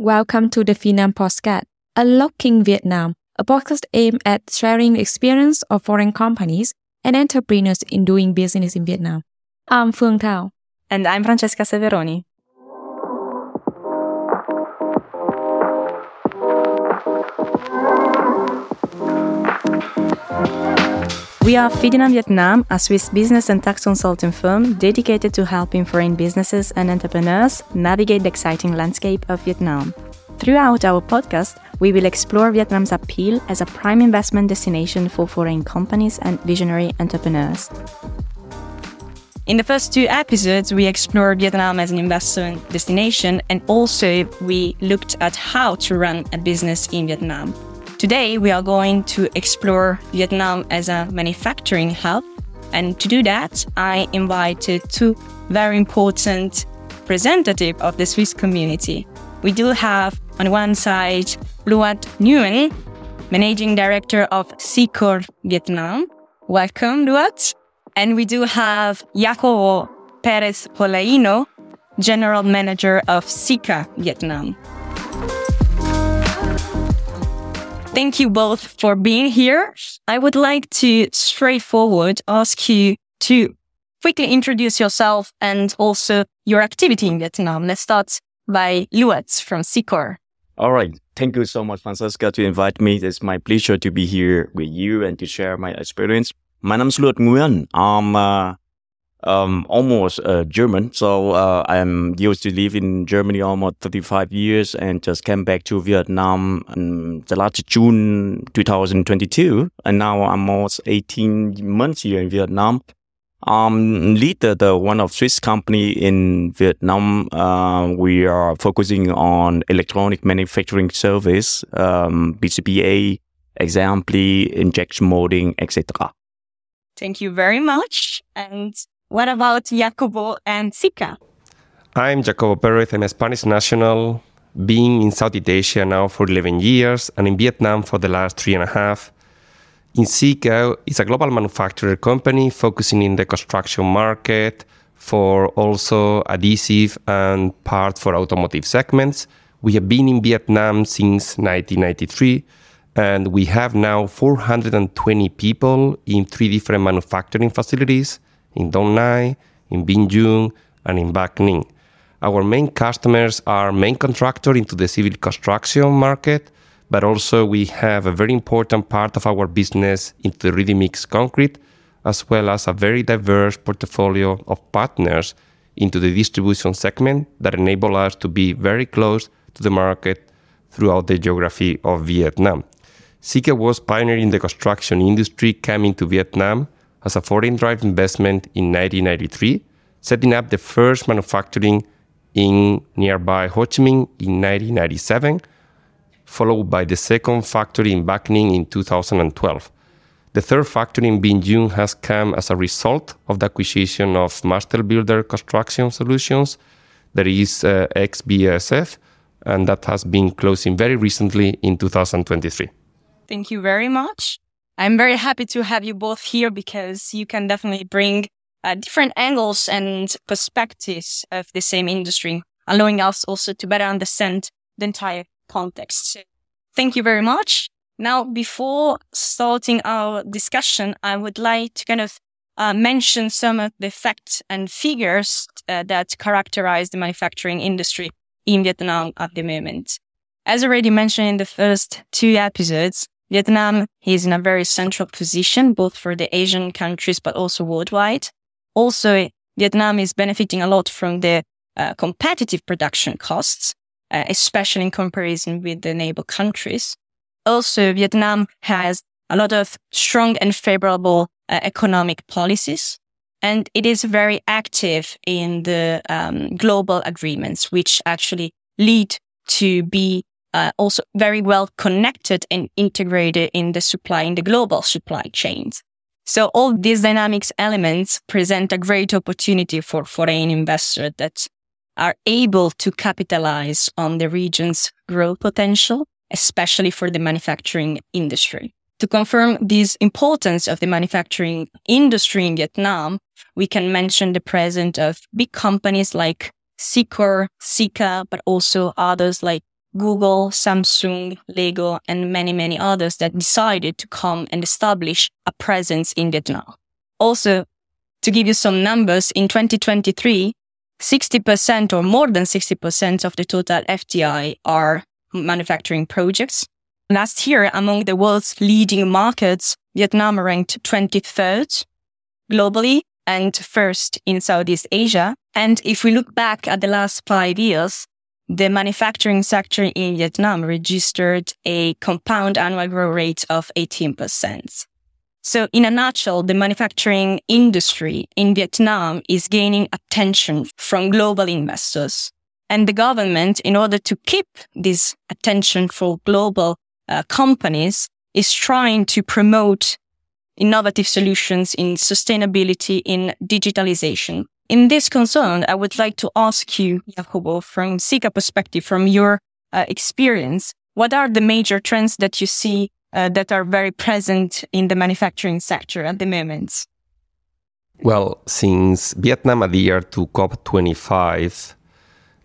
Welcome to the Fidinam Podcast, Unlocking Vietnam, a podcast aimed at sharing the experience of foreign companies and entrepreneurs in doing business in Vietnam. I'm Phuong Thao. And I'm Francesca Severoni. We are Fidinam Vietnam, a Swiss business and tax consulting firm dedicated to helping foreign businesses and entrepreneurs navigate the exciting landscape of Vietnam. Throughout our podcast, we will explore Vietnam's appeal as a prime investment destination for foreign companies and visionary entrepreneurs. In the first two episodes, we explored Vietnam as an investment destination, and also we looked at how to run a business in Vietnam. Today, we are going to explore Vietnam as a manufacturing hub. And to do that, I invited two very important representatives of the Swiss community. We do have, on one side, Luat Nguyen, Managing Director of CICOR Vietnam. Welcome, Luat. And we do have Jacobo Perez Polaino, General Manager of SIKA Vietnam. Thank you both for being here. I would like to straightforward ask you to quickly introduce yourself and also your activity in Vietnam. Let's start by Luat from CICOR. All right. Thank you so much, Francesca, to invite me. It's my pleasure to be here with you and to share my experience. My name is Luat Nguyen. I'm almost German. So I'm used to live in Germany almost 35 years and just came back to Vietnam in the last June 2022. And now I'm almost 18 months here in Vietnam. I'm leader one of Swiss company in Vietnam. We are focusing on electronic manufacturing service, BCPA, assembly, injection molding, etc. Thank you very much. And what about Jacobo and SIKA? I'm Jacobo Perez. I'm a Spanish national, being in Southeast Asia now for 11 years and in Vietnam for the last 3.5. In SIKA, it's a global manufacturer company focusing in the construction market for also adhesive and parts for automotive segments. We have been in Vietnam since 1993 and we have now 420 people in three different manufacturing facilities, in Dong Nai, in Binh Duong, and in Bac Ninh. Our main customers are main contractor into the civil construction market, but also we have a very important part of our business into ready-mix concrete, as well as a very diverse portfolio of partners into the distribution segment that enable us to be very close to the market throughout the geography of Vietnam. SIKA was pioneering the construction industry coming to Vietnam as a foreign direct investment in 1993, setting up the first manufacturing in nearby Ho Chi Minh in 1997, followed by the second factory in Bac Ninh in 2012. The third factory in Binh Duong has come as a result of the acquisition of Master Builder Construction Solutions, that is XBSF, and that has been closing very recently in 2023. Thank you very much. I'm very happy to have you both here because you can definitely bring different angles and perspectives of the same industry, allowing us also to better understand the entire context. So thank you very much. Now, before starting our discussion, I would like to kind of mention some of the facts and figures that characterize the manufacturing industry in Vietnam at the moment. As already mentioned in the first two episodes, Vietnam is in a very central position, both for the Asian countries, but also worldwide. Also, Vietnam is benefiting a lot from the competitive production costs, especially in comparison with the neighbor countries. Also, Vietnam has a lot of strong and favorable economic policies, and it is very active in the global agreements, which actually lead to be also very well connected and integrated in the supply, in the global supply chains. So all these dynamics elements present a great opportunity for foreign investors that are able to capitalize on the region's growth potential, especially for the manufacturing industry. To confirm this importance of the manufacturing industry in Vietnam, we can mention the presence of big companies like CICOR, SIKA, but also others like Google, Samsung, Lego, and many, many others that decided to come and establish a presence in Vietnam. Also, to give you some numbers, in 2023, 60% or more than 60% of the total FDI are manufacturing projects. Last year, among the world's leading markets, Vietnam ranked 23rd globally and first in Southeast Asia. And if we look back at the last 5 years, the manufacturing sector in Vietnam registered a compound annual growth rate of 18%. So in a nutshell, the manufacturing industry in Vietnam is gaining attention from global investors. And the government, in order to keep this attention for global companies, is trying to promote innovative solutions in sustainability, in digitalization. In this concern, I would like to ask you, Jacobo, from SIKA perspective, from your experience, what are the major trends that you see that are very present in the manufacturing sector at the moment? Well, since Vietnam adhered to COP25,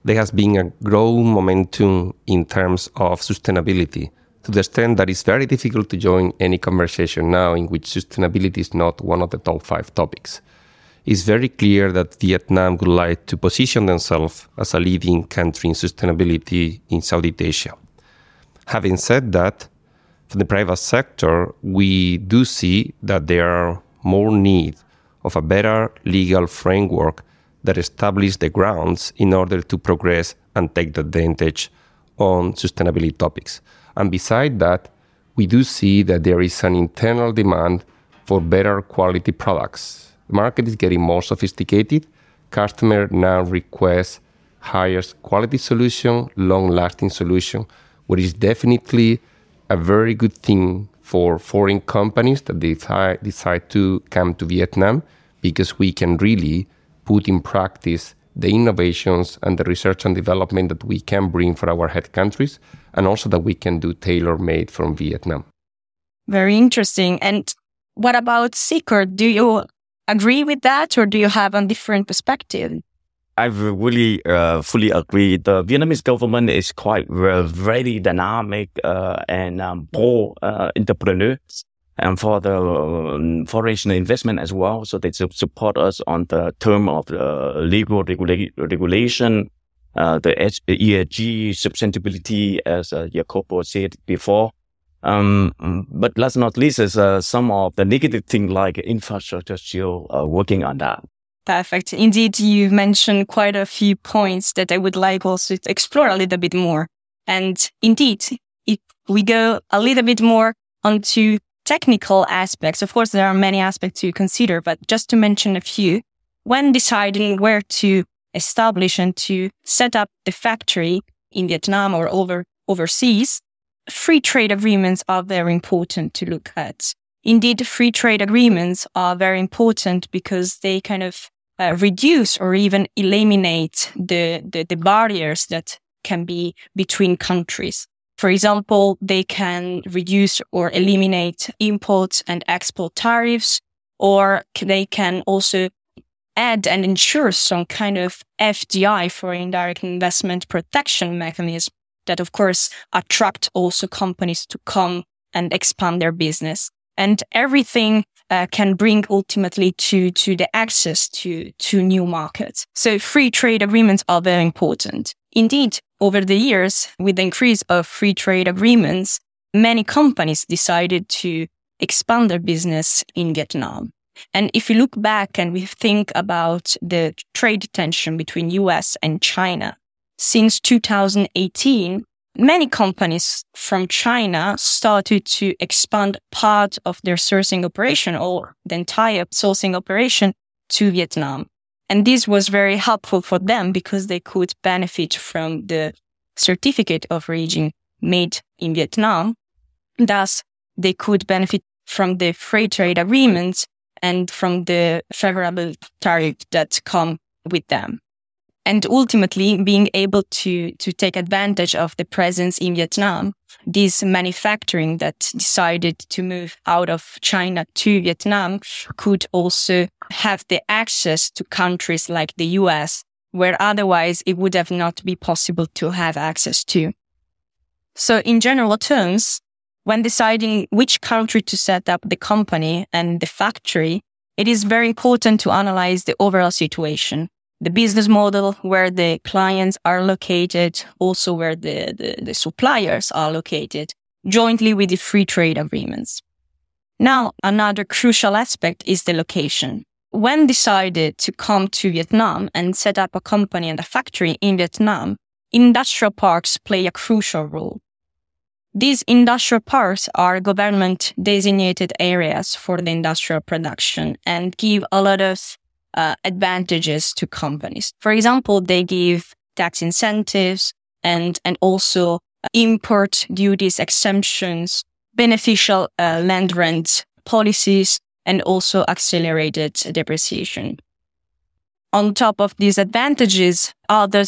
there has been a growing momentum in terms of sustainability, to the extent that it's very difficult to join any conversation now in which sustainability is not one of the top 5 topics. It's very clear that Vietnam would like to position themselves as a leading country in sustainability in Southeast Asia. Having said that, for the private sector, we do see that there are more need of a better legal framework that establishes the grounds in order to progress and take the advantage on sustainability topics. And beside that, we do see that there is an internal demand for better quality products. The market is getting more sophisticated. Customers now request higher quality solution, long-lasting solution, what is definitely a very good thing for foreign companies that decide to come to Vietnam, because we can really put in practice the innovations and the research and development that we can bring for our head countries, and also that we can do tailor-made from Vietnam. Very interesting. And what about CICOR? Do you agree with that, or do you have a different perspective? I really fully agree. The Vietnamese government is quite very dynamic and pro entrepreneurs and for the foreign investment as well. So they support us on the term of legal regulation, the ESG sustainability, as Jacobo said before. But last but not least is some of the negative things like infrastructure still working on that. Perfect. Indeed, you mentioned quite a few points that I would like also to explore a little bit more. And indeed, if we go a little bit more onto technical aspects, of course, there are many aspects to consider, but just to mention a few, when deciding where to establish and to set up the factory in Vietnam or overseas, free trade agreements are very important to look at. Indeed, free trade agreements are very important because they kind of reduce or even eliminate the barriers that can be between countries. For example, they can reduce or eliminate import and export tariffs, or they can also add and ensure some kind of FDI, foreign direct investment protection mechanism, that, of course, attract also companies to come and expand their business. And everything can bring ultimately to the access to new markets. So free trade agreements are very important. Indeed, over the years, with the increase of free trade agreements, many companies decided to expand their business in Vietnam. And if you look back and we think about the trade tension between US and China, since 2018, many companies from China started to expand part of their sourcing operation or the entire sourcing operation to Vietnam. And this was very helpful for them because they could benefit from the certificate of origin made in Vietnam. Thus, they could benefit from the free trade agreements and from the favorable tariffs that come with them. And ultimately, being able to take advantage of the presence in Vietnam, this manufacturing that decided to move out of China to Vietnam could also have the access to countries like the US, where otherwise it would have not been possible to have access to. So in general terms, when deciding which country to set up the company and the factory, it is very important to analyze the overall situation, the business model, where the clients are located, also where the suppliers are located, jointly with the free trade agreements. Now, another crucial aspect is the location. When decided to come to Vietnam and set up a company and a factory in Vietnam, industrial parks play a crucial role. These industrial parks are government-designated areas for the industrial production and give a lot of advantages to companies. For example, they give tax incentives and also import duties, exemptions, beneficial land rent policies, and also accelerated depreciation. On top of these advantages, other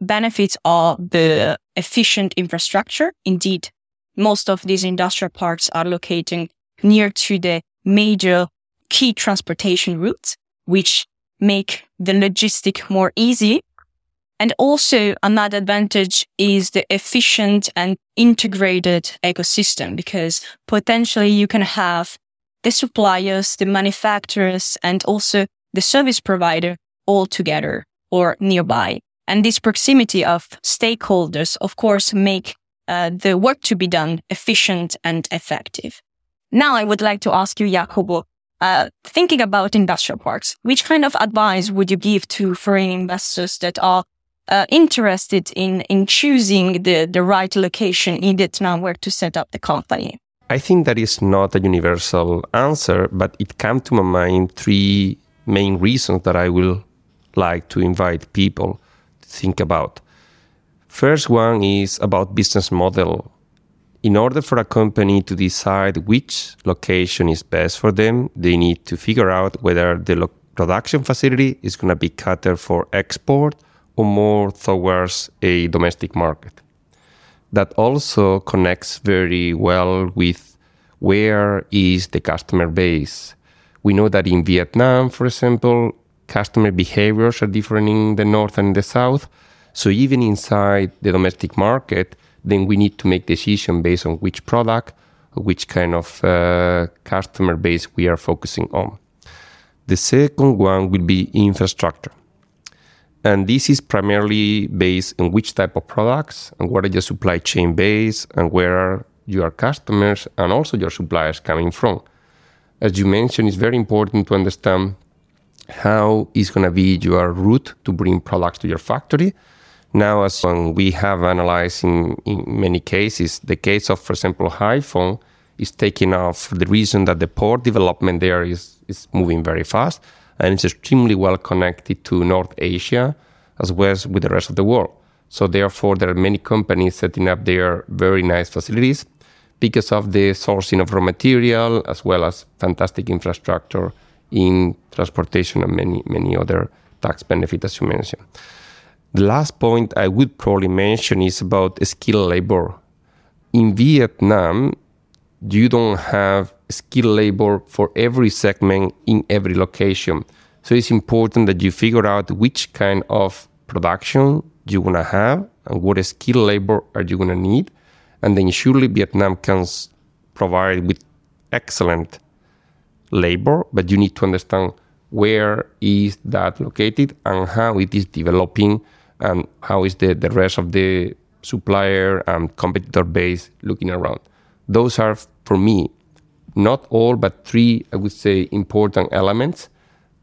benefits are the efficient infrastructure. Indeed, most of these industrial parks are located near to the major key transportation routes, which make the logistic more easy. And also another advantage is the efficient and integrated ecosystem, because potentially you can have the suppliers, the manufacturers, and also the service provider all together or nearby. And this proximity of stakeholders, of course, make the work to be done efficient and effective. Now, I would like to ask you, Jacobo, thinking about industrial parks, which kind of advice would you give to foreign investors that are interested in choosing the right location in Vietnam where to set up the company? I think that is not a universal answer, but it came to my mind three main reasons that I will like to invite people think about. First one is about business model. In order for a company to decide which location is best for them, they need to figure out whether the production facility is going to be catered for export or more towards a domestic market. That also connects very well with where is the customer base. We know that in Vietnam, for example, customer behaviors are different in the north and the south. So even inside the domestic market, then we need to make decision based on which product, which kind of customer base we are focusing on. The second one will be infrastructure. And this is primarily based on which type of products and what are your supply chain base and where are your customers and also your suppliers coming from. As you mentioned, it's very important to understand how is going to be your route to bring products to your factory. Now, as we have analyzed in many cases, the case of, for example, Haiphong is taking off the reason that the port development there is moving very fast and it's extremely well connected to North Asia as well as with the rest of the world. So therefore, there are many companies setting up their very nice facilities because of the sourcing of raw material as well as fantastic infrastructure in transportation and many other tax benefits, as you mentioned. The last point I would probably mention is about skilled labor. In Vietnam, you don't have skilled labor for every segment in every location. So it's important that you figure out which kind of production you want to have and what skilled labor are you going to need. And then surely Vietnam can provide with excellent labor, but you need to understand where is that located and how it is developing and how is the rest of the supplier and competitor base looking around. Those are, for me, not all, but three, I would say, important elements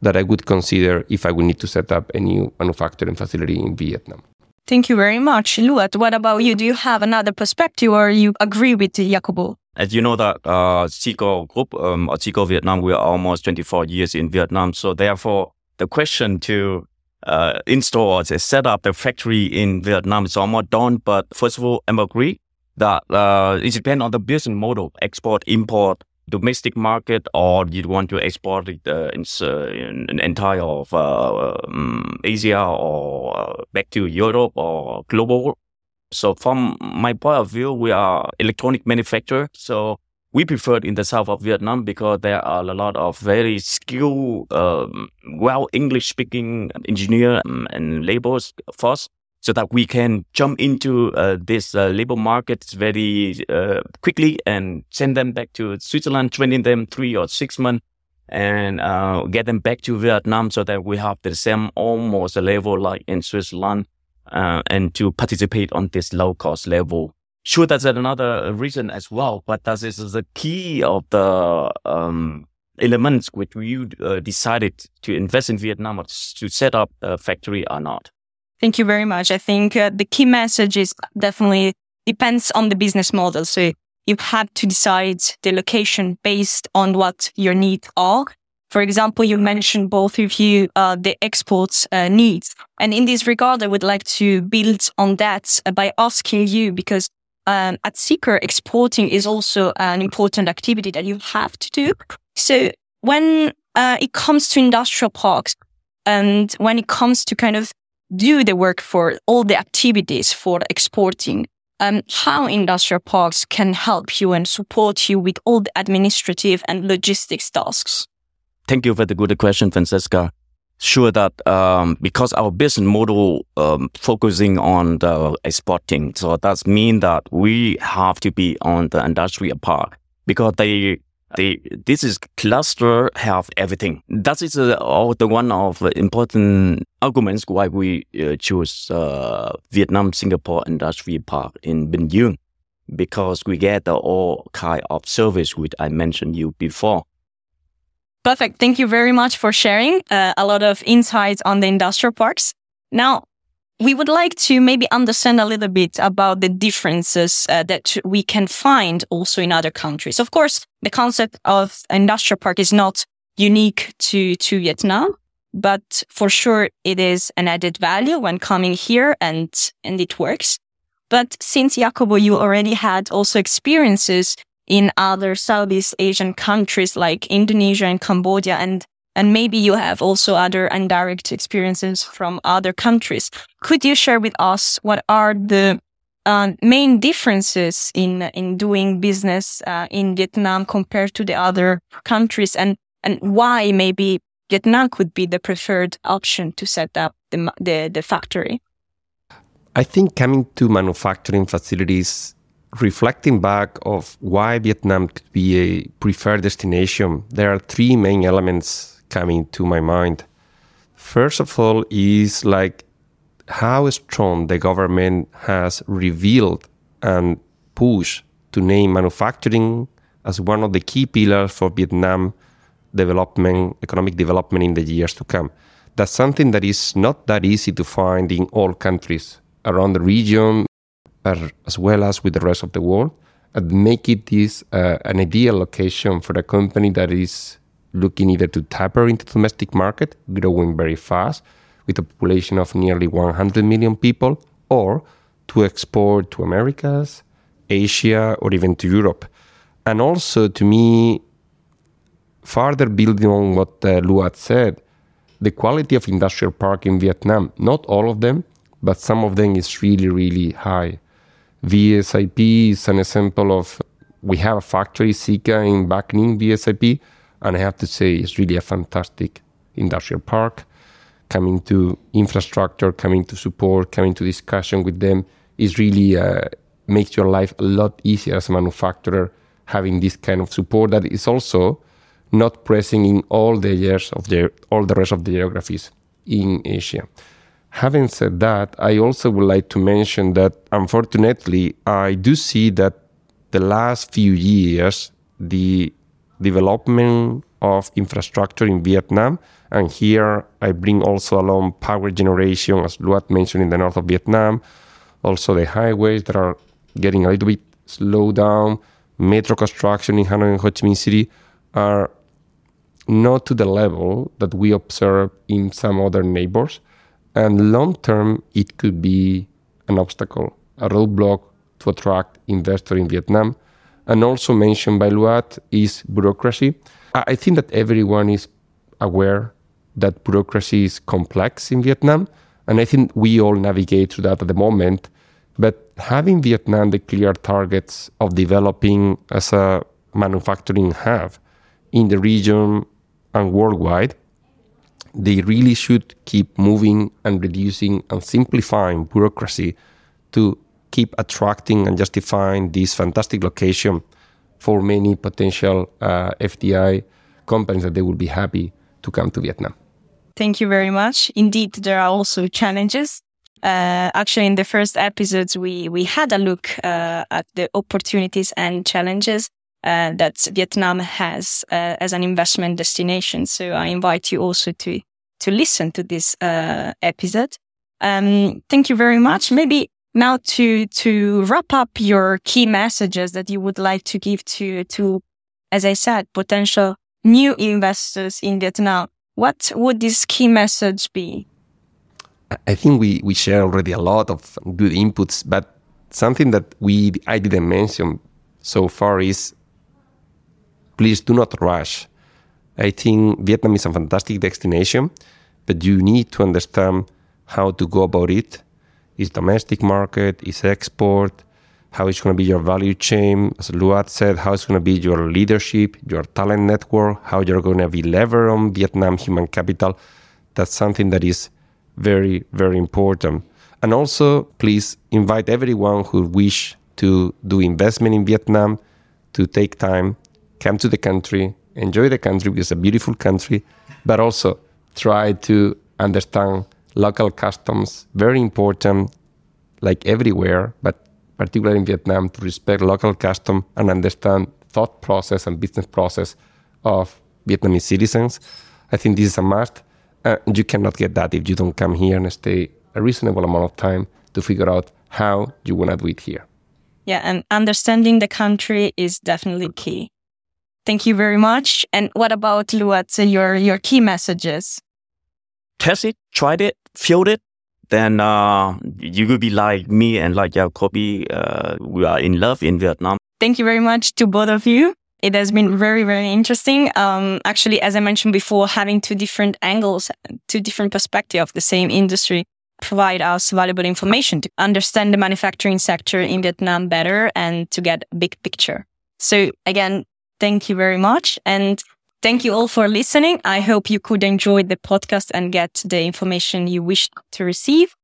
that I would consider if I would need to set up a new manufacturing facility in Vietnam. Thank you very much. Luat, what about you? Do you have another perspective or you agree with Jacobo? As you know that CICOR Group or CICOR Vietnam, we are almost 24 years in Vietnam. So therefore, the question to install or to set up the factory in Vietnam is almost done. But first of all, I agree that it depends on the business model, export, import, domestic market, or you want to export it in entire of Asia or back to Europe or global. So from my point of view, we are electronic manufacturer. So we prefer in the south of Vietnam because there are a lot of very skilled, well English speaking engineer and labor force. so that we can jump into this labor market very quickly and send them back to Switzerland, training them 3 or 6 months, and get them back to Vietnam so that we have the same almost level like in Switzerland, and to participate on this low-cost level. Sure, that's another reason as well, but that is the key of the elements which you decided to invest in Vietnam or to set up a factory or not. Thank you very much. I think the key message is definitely depends on the business model. So you have to decide the location based on what your needs are. For example, you mentioned both of you the exports needs. And in this regard, I would like to build on that by asking you, because at CICOR, exporting is also an important activity that you have to do. So when it comes to industrial parks and when it comes to kind of do the work for all the activities for exporting, how industrial parks can help you and support you with all the administrative and logistics tasks? Thank you for the good question, Francesca. Sure that because our business model focusing on the exporting, so that means that we have to be on the industrial park because this is cluster have everything. That is the one of the important arguments why we choose Vietnam Singapore Industrial Park in Binh Duong, because we get all kind of service which I mentioned you before. Perfect. Thank you very much for sharing a lot of insights on the industrial parks. Now, we would like to maybe understand a little bit about the differences that we can find also in other countries. Of course, the concept of industrial park is not unique to Vietnam, but for sure it is an added value when coming here and it works. But since, Jacobo, you already had also experiences in other Southeast Asian countries like Indonesia and Cambodia, and maybe you have also other indirect experiences from other countries. Could you share with us what are the main differences in doing business in Vietnam compared to the other countries, and why maybe Vietnam could be the preferred option to set up the factory? I think coming to manufacturing facilities, reflecting back of why Vietnam could be a preferred destination, there are 3 main elements coming to my mind. First of all is like how strong the government has revealed and pushed to name manufacturing as one of the key pillars for Vietnam development, economic development in the years to come. That's something that is not that easy to find in all countries around the region, as well as with the rest of the world, and make it this an ideal location for a company that is looking either to tap into the domestic market, growing very fast, with a population of nearly 100 million people, or to export to Americas, Asia, or even to Europe. And also, to me, further building on what Luat said, the quality of industrial park in Vietnam, not all of them, but some of them is really, really high. VSIP is an example of, we have a factory, SIKA, in Bac Ninh, VSIP, and I have to say it's really a fantastic industrial park. Coming to infrastructure, coming to support, coming to discussion with them is really makes your life a lot easier as a manufacturer, having this kind of support that is also not present in all the years of all the rest of the geographies in Asia. Having said that, I also would like to mention that, unfortunately, I do see that the last few years, the development of infrastructure in Vietnam, and here I bring also along power generation, as Luat mentioned, in the north of Vietnam, also the highways that are getting a little bit slowed down, metro construction in Hanoi and Ho Chi Minh City are not to the level that we observe in some other neighbors. And long-term, it could be an obstacle, a roadblock to attract investors in Vietnam. And also mentioned by Luat is bureaucracy. I think that everyone is aware that bureaucracy is complex in Vietnam. And I think we all navigate through that at the moment. But having Vietnam the clear targets of developing as a manufacturing hub in the region and worldwide they really should keep moving and reducing and simplifying bureaucracy to keep attracting and justifying this fantastic location for many potential FDI companies that they will be happy to come to Vietnam. Thank you very much. Indeed, there are also challenges. Actually, in the first episodes, we had a look at the opportunities and challenges that Vietnam has as an investment destination. So I invite you also to listen to this episode. Thank you very much. Maybe now to wrap up your key messages that you would like to give to, as I said, potential new investors in Vietnam. What would this key message be? I think we share already a lot of good inputs, but something that I didn't mention so far is, please do not rush. I think Vietnam is a fantastic destination, but you need to understand how to go about it. It's domestic market, it's export, how it's going to be your value chain. As Luat said, how it's going to be your leadership, your talent network, how you're going to be levered on Vietnam human capital. That's something that is very, very important. And also, please invite everyone who wish to do investment in Vietnam to take time, come to the country, enjoy the country because it's a beautiful country, but also try to understand local customs, very important, like everywhere, but particularly in Vietnam, to respect local custom and understand thought process and business process of Vietnamese citizens. I think this is a must. You cannot get that if you don't come here and stay a reasonable amount of time to figure out how you want to do it here. Yeah, and understanding the country is definitely key. Thank you very much. And what about, Luat, your key messages? Test it, tried it, feel it. Then you will be like me and like Jacobi. We are in love in Vietnam. Thank you very much to both of you. It has been very, very interesting. Actually, as I mentioned before, having two different angles, two different perspectives of the same industry provide us valuable information to understand the manufacturing sector in Vietnam better and to get a big picture. So again, thank you very much. And thank you all for listening. I hope you could enjoy the podcast and get the information you wished to receive.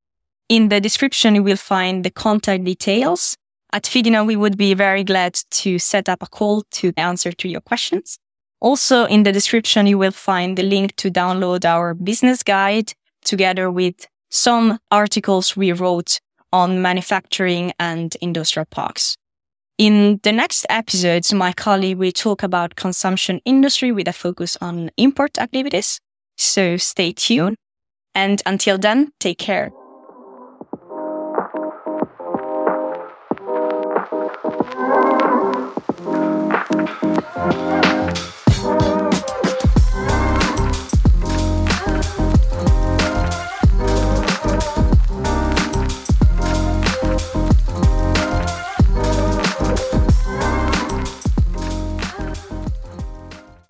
In the description, you will find the contact details. At Fidinam, we would be very glad to set up a call to answer to your questions. Also, in the description, you will find the link to download our business guide together with some articles we wrote on manufacturing and industrial parks. In the next episodes, my colleague will talk about consumption industry with a focus on import activities. So stay tuned. And until then, take care.